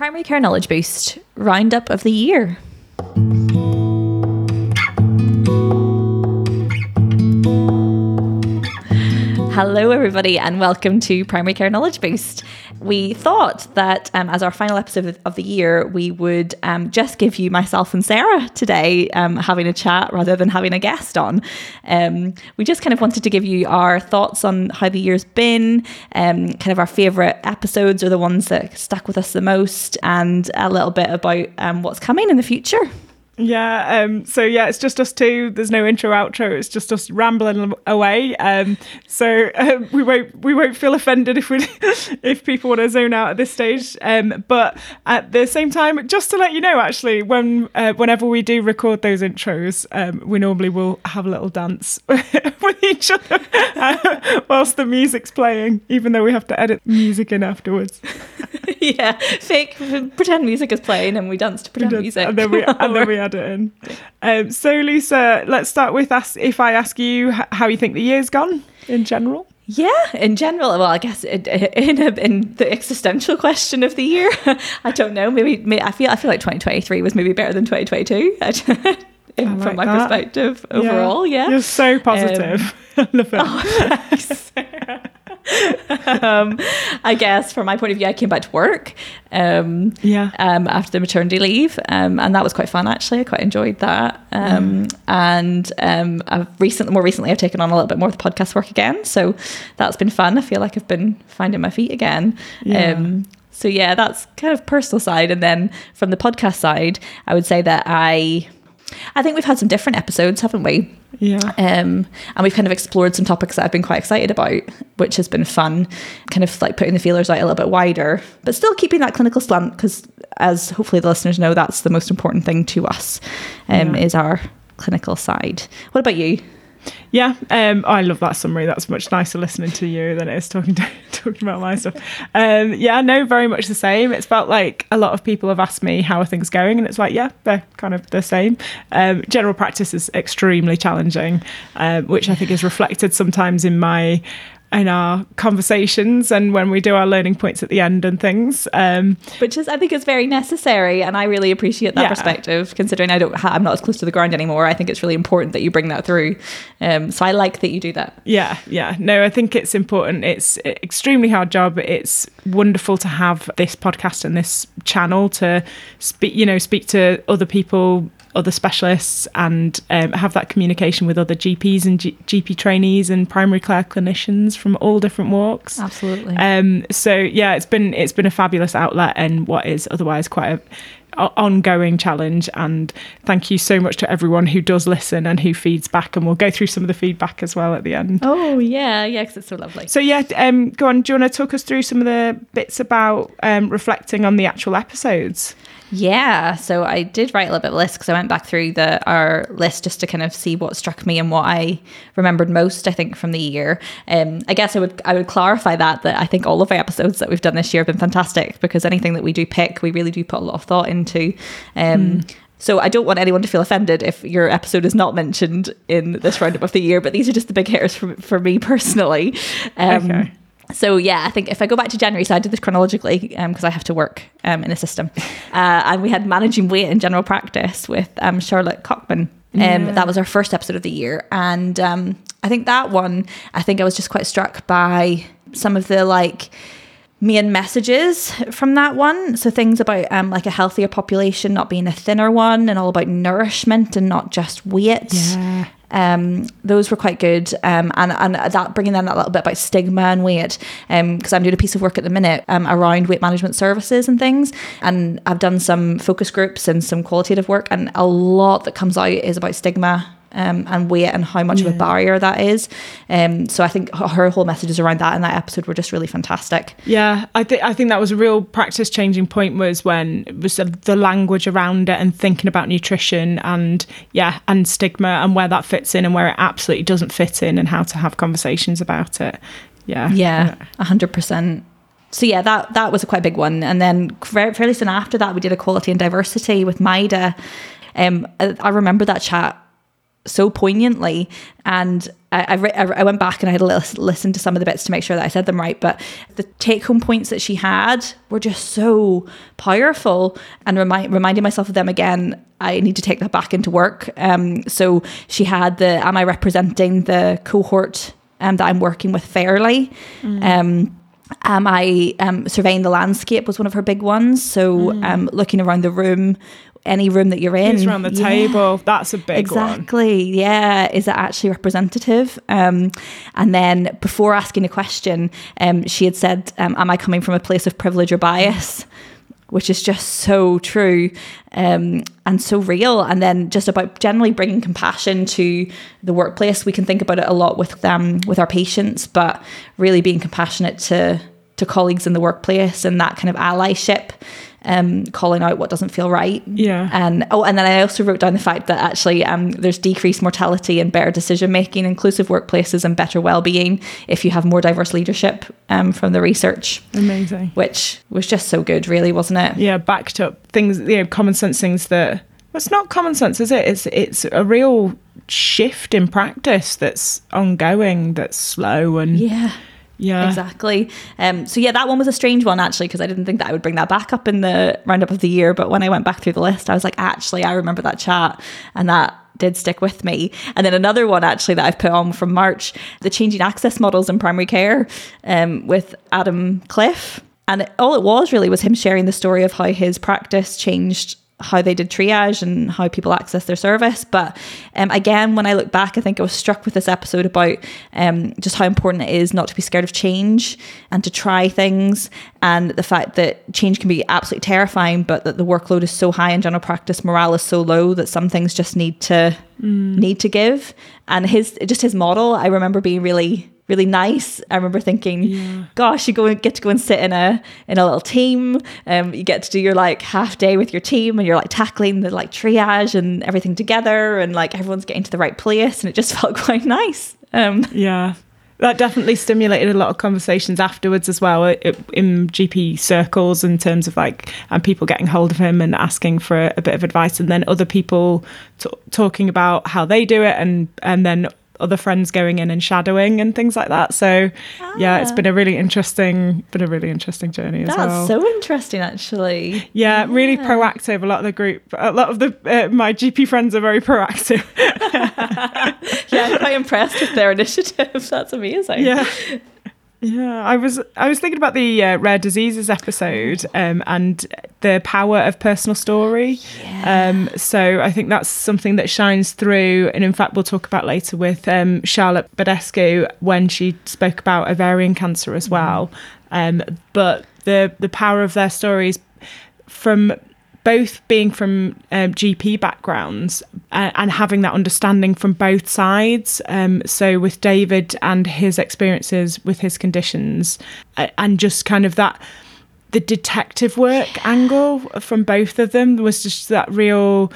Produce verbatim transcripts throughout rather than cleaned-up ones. Primary Care Knowledge Boost, roundup of the year. Hello everybody and welcome to Primary Care Knowledge Boost. We thought that um, as our final episode of the year, we would um, just give you myself and Sarah today um, having a chat rather than having a guest on. Um, we just kind of wanted to give you our thoughts on how the year's been, um, kind of our favourite episodes or the ones that stuck with us the most, and a little bit about um, what's coming in the future. Yeah, um, so yeah, it's just us two. There's no intro, outro. It's just us rambling away. Um, so um, we won't we won't feel offended if we if people want to zone out at this stage. Um, but at the same time, just to let you know, actually, when uh, whenever we do record those intros, um, we normally will have a little dance with each other uh, whilst the music's playing, even though we have to edit music in afterwards. Yeah, fake pretend music is playing, and we dance to pretend music, and then we and then we add it in. Um, so, Lisa, let's start with ask, if I ask you how you think the year's gone in general. Yeah, in general. Well, I guess in in, in the existential question of the year, I don't know. Maybe, maybe I feel I feel like twenty twenty-three was maybe better than twenty twenty-two. In, like from my that. perspective, overall, yeah. yeah. You're so positive. Um, I love it. Oh, thanks. um, I guess from my point of view, I came back to work um, yeah. um, after the maternity leave. Um, and that was quite fun, actually. I quite enjoyed that. Um, mm. And um, I've recently, more recently, I've taken on a little bit more of the podcast work again. So that's been fun. I feel like I've been finding my feet again. Yeah. Um, so yeah, that's kind of personal side. And then from the podcast side, I would say that I... I think we've had some different episodes, haven't we? Yeah. Um, and we've kind of explored some topics that I've been quite excited about, which has been fun, kind of like putting the feelers out a little bit wider, but still keeping that clinical slant, because as hopefully the listeners know, that's the most important thing to us, um, yeah. is our clinical side. What about you? Yeah, um, I love that summary. That's much nicer listening to you than it is talking to, talking about my stuff. Um, yeah, no, very much the same. It's felt like a lot of people have asked me how are things going, and it's like, yeah, they're kind of the same. Um, general practice is extremely challenging, um, which I think is reflected sometimes in my in our conversations and when we do our learning points at the end and things. Um, Which is, I think is very necessary, and I really appreciate that yeah. perspective, considering I don't ha- I'm not as close to the ground anymore. I think it's really important that you bring that through. Um, so I like that you do that. Yeah, yeah. No, I think it's important. It's an extremely hard job. It's wonderful to have this podcast and this channel to speak, you know, speak to other people, other specialists, and um, have that communication with other G Ps and G- GP trainees and primary care clinicians from all different walks. Absolutely. Um, so yeah, it's been it's been a fabulous outlet and what is otherwise quite a ongoing challenge, and thank you so much to everyone who does listen and who feeds back, and we'll go through some of the feedback as well at the end. Oh yeah, yeah, because it's so lovely. So yeah, um, go on, do you want to talk us through some of the bits about um, reflecting on the actual episodes? Yeah, so I did write a little bit of a list, because I went back through the our list just to kind of see what struck me and what I remembered most, I think, from the year. Um, I guess I would I would clarify that, that I think all of our episodes that we've done this year have been fantastic, because anything that we do pick, we really do put a lot of thought in to um mm. So I don't want anyone to feel offended if your episode is not mentioned in this roundup of the year, but these are just the big hitters for, for me personally. um okay. So yeah, I think if I go back to January, so I did this chronologically because um, I have to work um in a system, uh, and we had managing weight in general practice with um Charlotte Cockman. Yeah. Um that was our first episode of the year, and um I think that one I think I was just quite struck by some of the like main messages from that one. So things about um like a healthier population not being a thinner one, and all about nourishment and not just weight. Yeah. Um those were quite good, um and and that bringing in that little bit about stigma and weight, um because I'm doing a piece of work at the minute um around weight management services and things, and I've done some focus groups and some qualitative work, and a lot that comes out is about stigma Um, and weight and how much yeah. of a barrier that is. Um, so I think her whole messages around that in that episode were just really fantastic. Yeah, I think I think that was a real practice changing point, was when it was the language around it and thinking about nutrition and yeah and stigma and where that fits in and where it absolutely doesn't fit in, and how to have conversations about it. Yeah, yeah, a hundred percent. So yeah, that that was a quite big one. And then fairly soon after that, we did equality and diversity with Maida. Um, I remember that chat so poignantly. And I, I, I went back and I had a little listen to some of the bits to make sure that I said them right. But the take-home points that she had were just so powerful, and remind, reminding myself of them again, I need to take that back into work. Um, so she had the, am I representing the cohort um, that I'm working with fairly? Mm. Um Am um, I um, surveying the landscape was one of her big ones. So mm. um, looking around the room, any room that you're in. Who's around the yeah. table? That's a big exactly. one. Exactly. Yeah. Is that actually representative? Um, and then before asking a question, um, she had said, um, am I coming from a place of privilege or bias? Which is just so true um, and so real. And then just about generally bringing compassion to the workplace. We can think about it a lot with um, with our patients, but really being compassionate to to colleagues in the workplace and that kind of allyship, um, calling out what doesn't feel right. Yeah. And oh, and then I also wrote down the fact that actually um, there's decreased mortality and better decision-making, inclusive workplaces and better well-being if you have more diverse leadership um, from the research. Amazing. Which was just so good, really, wasn't it? Yeah, backed up things, you know, common sense things that, well, it's not common sense, is it? It's, it's a real shift in practice that's ongoing, that's slow and... yeah. Yeah, exactly. Um, so yeah, that one was a strange one actually, because I didn't think that I would bring that back up in the roundup of the year. But when I went back through the list, I was like, actually, I remember that chat, and that did stick with me. And then another one actually that I've put on from March, the changing access models in primary care um, with Adam Cliff. And it, all it was really was him sharing the story of how his practice changed how they did triage and how people access their service. But um, again, when I look back, I think I was struck with this episode about um, just how important it is not to be scared of change and to try things, and the fact that change can be absolutely terrifying, but that the workload is so high in general practice, morale is so low that some things just need to mm. need to give. And his just his model, I remember being really... really nice. I remember thinking, yeah. gosh, you go and get to go and sit in a in a little team. Um, you get to do your like half day with your team, and you're like tackling the like triage and everything together, and like everyone's getting to the right place, and it just felt quite nice. Um, yeah, that definitely stimulated a lot of conversations afterwards as well in G P circles, in terms of like and people getting hold of him and asking for a, a bit of advice, and then other people t- talking about how they do it, and and then. Other friends going in and shadowing and things like that. So ah. yeah, it's been a really interesting, been a really interesting journey as That's well. That's so interesting, actually. Yeah, yeah, really proactive. A lot of the group, a lot of the uh, my G P friends are very proactive. Yeah, I'm quite impressed with their initiative. That's amazing. Yeah. Yeah, I was I was thinking about the uh, rare diseases episode um, and the power of personal story. Yeah. Um, so I think that's something that shines through. And in fact, we'll talk about later with um, Charlotte Badescu when she spoke about ovarian cancer as well. Mm. Um, but the, the power of their stories from... both being from um, G P backgrounds uh, and having that understanding from both sides. Um, so with David and his experiences with his conditions uh, and just kind of that, the detective work angle from both of them was just that real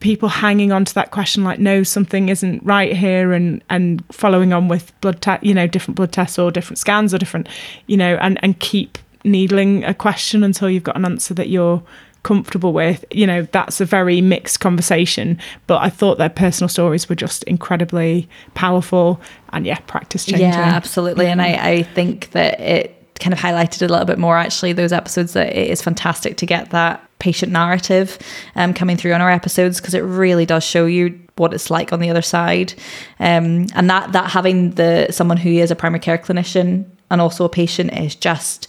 people hanging on to that question, like, no, something isn't right here, and, and following on with blood, te- you know, different blood tests or different scans or different, you know, and, and keep needling a question until you've got an answer that you're comfortable with. You know, that's a very mixed conversation, but I thought their personal stories were just incredibly powerful and yeah, practice changing. Yeah, absolutely. Mm-hmm. And I, I think that it kind of highlighted a little bit more actually those episodes, that it is fantastic to get that patient narrative um, coming through on our episodes, because it really does show you what it's like on the other side. Um, and that that having the someone who is a primary care clinician and also a patient is just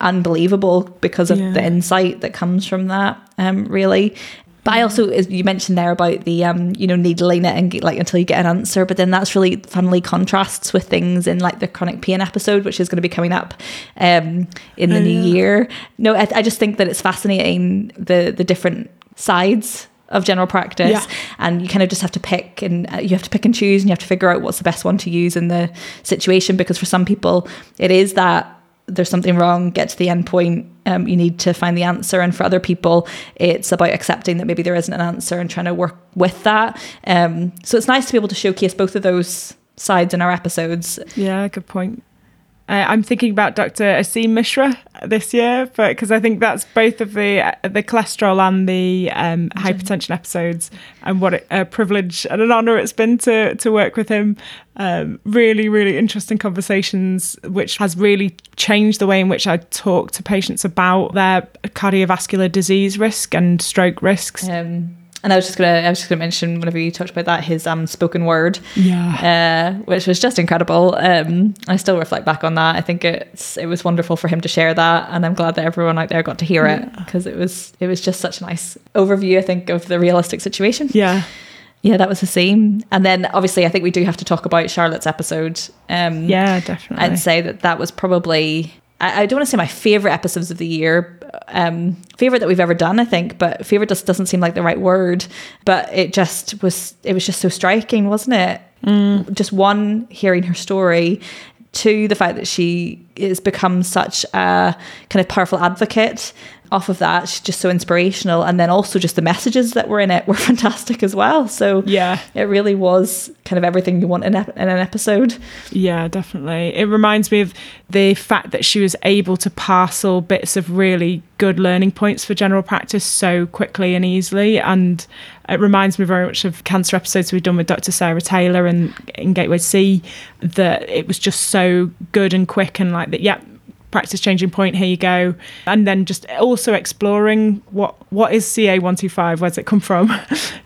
unbelievable because of yeah. the insight that comes from that um really. But I also, as you mentioned there about the um you know needling it and get, like until you get an answer, but then that's really funnily contrasts with things in like the chronic pain episode, which is going to be coming up um in the oh, new yeah. year. No I, I just think that it's fascinating, the the different sides of general practice, yeah. and you kind of just have to pick and uh, you have to pick and choose, and you have to figure out what's the best one to use in the situation, because for some people it is that there's something wrong, get to the end point, um, you need to find the answer. And for other people, it's about accepting that maybe there isn't an answer and trying to work with that. Um, so it's nice to be able to showcase both of those sides in our episodes. Yeah, good point. Uh, I'm thinking about Doctor Asim Mishra this year, because I think that's both of the uh, the cholesterol and the um, hypertension episodes, and what a uh, privilege and an honour it's been to to work with him. Um, really, really interesting conversations, which has really changed the way in which I talk to patients about their cardiovascular disease risk and stroke risks. Um. And I was just gonna, I was just gonna mention whenever you talked about that, his um spoken word, yeah, uh, which was just incredible. Um, I still reflect back on that. I think it's it was wonderful for him to share that, and I'm glad that everyone out there got to hear it, because yeah. it was it was just such a nice overview, I think, of the realistic situation. Yeah, yeah, that was the same. And then obviously, I think we do have to talk about Charlotte's episode. Um, yeah, definitely. I'd say that that was probably, I don't want to say my favourite episodes of the year, um, favourite that we've ever done, I think, but favourite just doesn't seem like the right word. But it just was, it was just so striking, wasn't it? Mm. Just one, hearing her story, two, the fact that she has become such a kind of powerful advocate off of that. She's just so inspirational. And then also just the messages that were in it were fantastic as well. So yeah, it really was kind of everything you want in, ep- in an episode. Yeah, definitely. It reminds me of the fact that she was able to parcel bits of really good learning points for general practice so quickly and easily. And it reminds me very much of cancer episodes we've done with Doctor Sarah Taylor and in Gateway C, that it was just so good and quick and like that. Yep, practice changing point, here you go. And then just also exploring what what is C A one two five, where's it come from?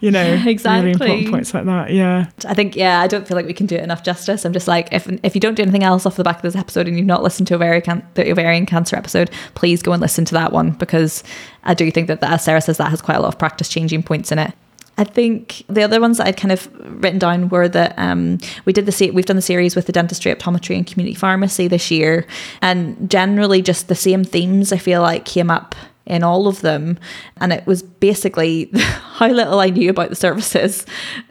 You know, yeah, exactly, really important points like that. Yeah, I think, yeah, I don't feel like we can do it enough justice. I'm just like, if if you don't do anything else off the back of this episode and you've not listened to ovarian can- the ovarian cancer episode, please go and listen to that one, because I do think that, that as Sarah says, that has quite a lot of practice changing points in it. I think the other ones that I'd kind of written down were that um, we did the se- we've done the series with the dentistry, optometry and community pharmacy this year, and generally just the same themes I feel like came up in all of them. And it was basically how little I knew about the services,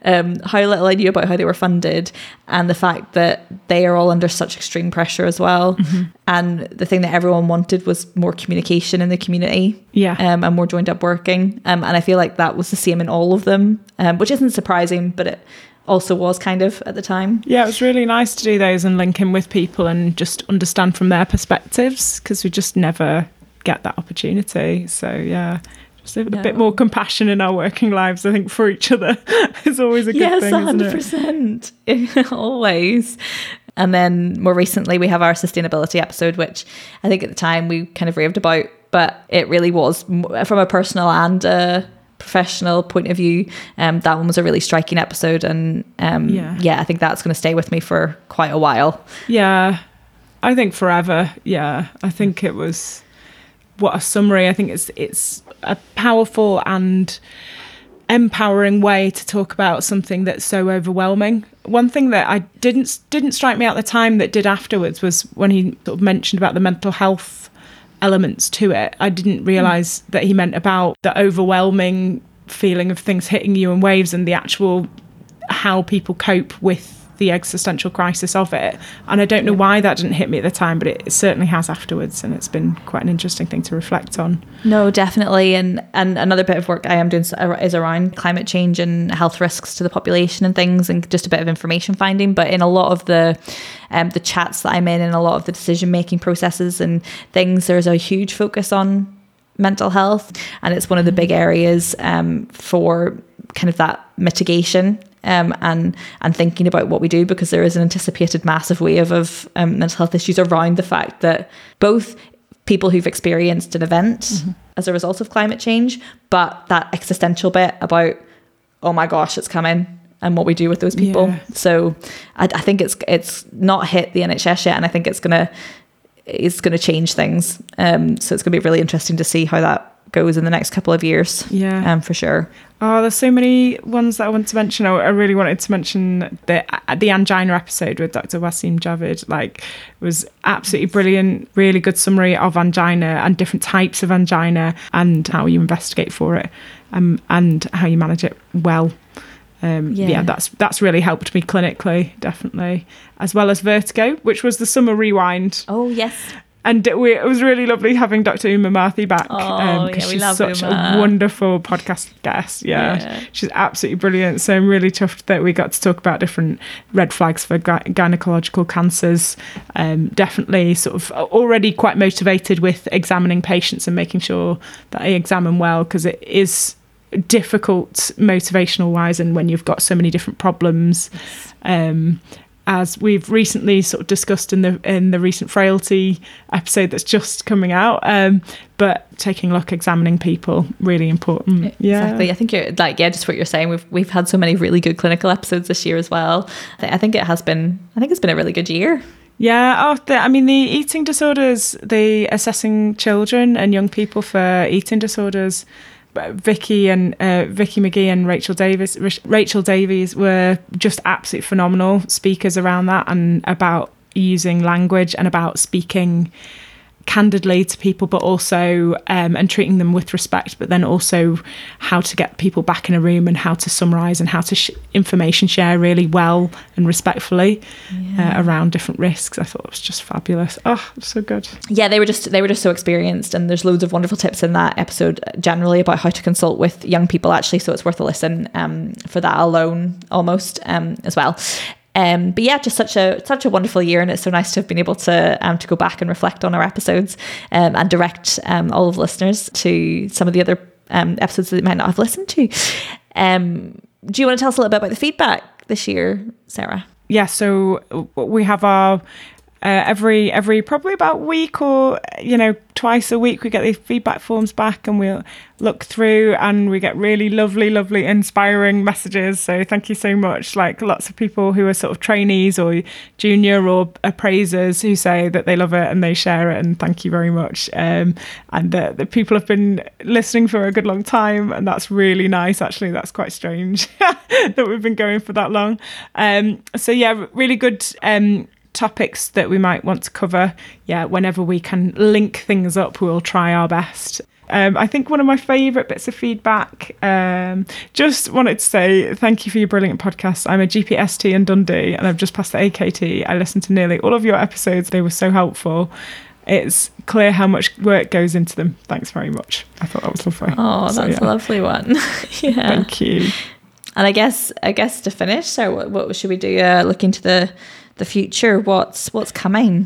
um, how little I knew about how they were funded, and the fact that they are all under such extreme pressure as well. Mm-hmm. And the thing that everyone wanted was more communication in the community, yeah, um, and more joined up working. Um, and I feel like that was the same in all of them, um, which isn't surprising, but it also was kind of at the time. Yeah, it was really nice to do those and link in with people and just understand from their perspectives, because we just never get that opportunity. So yeah, just a yeah. bit more compassion in our working lives, I think, for each other is always a good yes, thing, one hundred percent, isn't it? Always. And then more recently we have our sustainability episode, which I think at the time we kind of raved about, but it really was, from a personal and a professional point of view, um that one was a really striking episode. And um yeah, yeah I think that's going to stay with me for quite a while. Yeah, I think forever. Yeah, I think it was, what a summary. I think it's it's a powerful and empowering way to talk about something that's so overwhelming. One thing that I didn't didn't strike me at the time that did afterwards was when he sort of mentioned about the mental health elements to it. I didn't realise mm. that he meant about the overwhelming feeling of things hitting you in waves and the actual how people cope with the existential crisis of it. And I don't know why that didn't hit me at the time, but it certainly has afterwards, and it's been quite an interesting thing to reflect on. No, definitely. And and another bit of work I am doing is around climate change and health risks to the population and things, and just a bit of information finding. But in a lot of the um, the chats that I'm in and a lot of the decision making processes and things, there's a huge focus on mental health, and it's one of the big areas um, for kind of that mitigation Um, and and thinking about what we do, because there is an anticipated massive wave of um, mental health issues around the fact that both people who've experienced an event mm-hmm. as a result of climate change, but that existential bit about, oh my gosh, it's coming, and what we do with those people. Yeah. So I, I think it's it's not hit the N H S yet, and I think it's gonna it's gonna change things. Um, so it's gonna be really interesting to see how that goes in the next couple of years. Yeah, um, for sure. Oh, there's so many ones that I want to mention. I, I really wanted to mention the the angina episode with Doctor Wasim Javid. Like, it was absolutely brilliant. Really good summary of angina and different types of angina and how you investigate for it, um, and how you manage it well. Um, yeah. yeah, that's that's really helped me clinically, definitely. As well as vertigo, which was the summer rewind. Oh yes. And we, it was really lovely having Doctor Uma Marthy back. Oh, um, yeah, she's we love such Uma. A wonderful podcast guest. Yeah, yeah, she's absolutely brilliant. So I'm really chuffed that we got to talk about different red flags for gy- gynecological cancers. Um, definitely sort of already quite motivated with examining patients and making sure that they examine well, because it is difficult motivational wise, and when you've got so many different problems. Um as we've recently sort of discussed in the in the recent frailty episode that's just coming out, um but taking a look, examining people, really important. Yeah, exactly. I think you're like, yeah, just what you're saying, we've we've had so many really good clinical episodes this year as well. I think it has been I think it's been a really good year. Yeah, oh, the, I mean, the eating disorders, the assessing children and young people for eating disorders, Vicky and uh, Vicky McGee and Rachel Davies, Rachel Davies were just absolutely phenomenal speakers around that, and about using language and about speaking candidly to people, but also um, and treating them with respect, but then also how to get people back in a room and how to summarise and how to sh- information share really well and respectfully. Yeah. Uh, around different risks. I thought it was just fabulous. Oh, so good. Yeah, they were just they were just so experienced, and there's loads of wonderful tips in that episode generally about how to consult with young people actually, so it's worth a listen um, for that alone almost um, as well. Um, but yeah, just such a such a wonderful year, and it's so nice to have been able to um, to go back and reflect on our episodes um, and direct um, all of the listeners to some of the other um, episodes that they might not have listened to. Um, do you want to tell us a little bit about the feedback this year, Sarah? Yeah, so we have our uh, every every probably about week or you know twice a week we get the feedback forms back, and we'll look through, and we get really lovely lovely inspiring messages, so thank you so much. Like lots of people who are sort of trainees or junior or appraisers who say that they love it and they share it, and thank you very much. Um and that the people have been listening for a good long time, and that's really nice actually. That's quite strange that we've been going for that long. Um so yeah, really good um topics that we might want to cover. Yeah, whenever we can link things up, we'll try our best. Um, I think one of my favourite bits of feedback, um, just wanted to say thank you for your brilliant podcast. I'm a G P S T in Dundee and I've just passed the A K T. I listened to nearly all of your episodes. They were so helpful. It's clear how much work goes into them. Thanks very much. I thought that was lovely. Oh, that's so, yeah. A lovely one. Yeah. Thank you. And I guess I guess to finish, so what, what should we do? Uh, look into the the future. What's what's coming?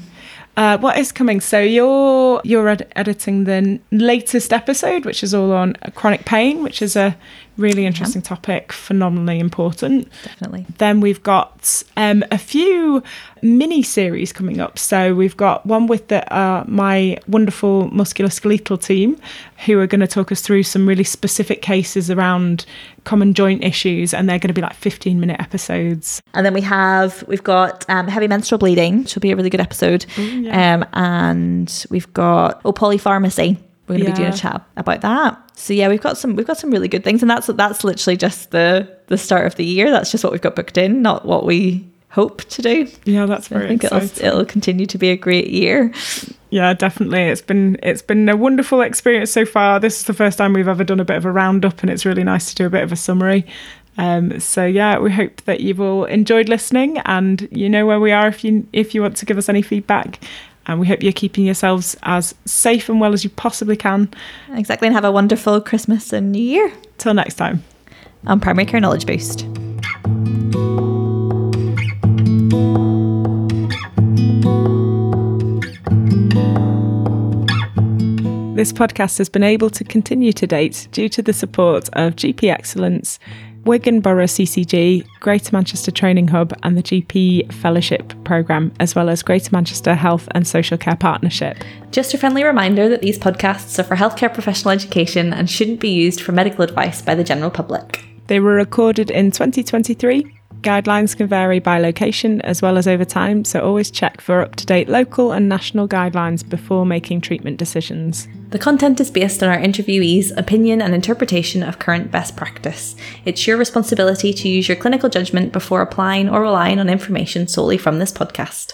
Uh, what is coming? So you're you're ed- editing the latest episode, which is all on chronic pain, which is a really interesting yeah. topic, phenomenally important. Definitely. Then we've got um, a few mini series coming up. So we've got one with the, uh, my wonderful musculoskeletal team, who are going to talk us through some really specific cases around common joint issues, and they're going to be like fifteen minute episodes. And then we have we've got um, heavy menstrual bleeding, which will be a really good episode. Ooh, yeah. um, and we've got oh polypharmacy. We're going to yeah. be doing a chat about that. So yeah, we've got some we've got some really good things, and that's that's literally just the the start of the year. That's just what we've got booked in, not what we hope to do. Yeah, that's so very I think exciting. It'll, it'll continue to be a great year. Yeah, definitely. It's been it's been a wonderful experience so far. This is the first time we've ever done a bit of a roundup, and it's really nice to do a bit of a summary. Um, so yeah, we hope that you've all enjoyed listening, and you know where we are if you if you want to give us any feedback. And we hope you're keeping yourselves as safe and well as you possibly can. Exactly. And have a wonderful Christmas and New Year. Till next time. On Primary Care Knowledge Boost. This podcast has been able to continue to date due to the support of G P Excellence, Wigan Borough C C G, Greater Manchester Training Hub and the G P Fellowship Programme, as well as Greater Manchester Health and Social Care Partnership. Just a friendly reminder that these podcasts are for healthcare professional education and shouldn't be used for medical advice by the general public. They were recorded in twenty twenty-three. Guidelines can vary by location as well as over time, so always check for up-to-date local and national guidelines before making treatment decisions. The content is based on our interviewees' opinion and interpretation of current best practice. It's your responsibility to use your clinical judgment before applying or relying on information solely from this podcast.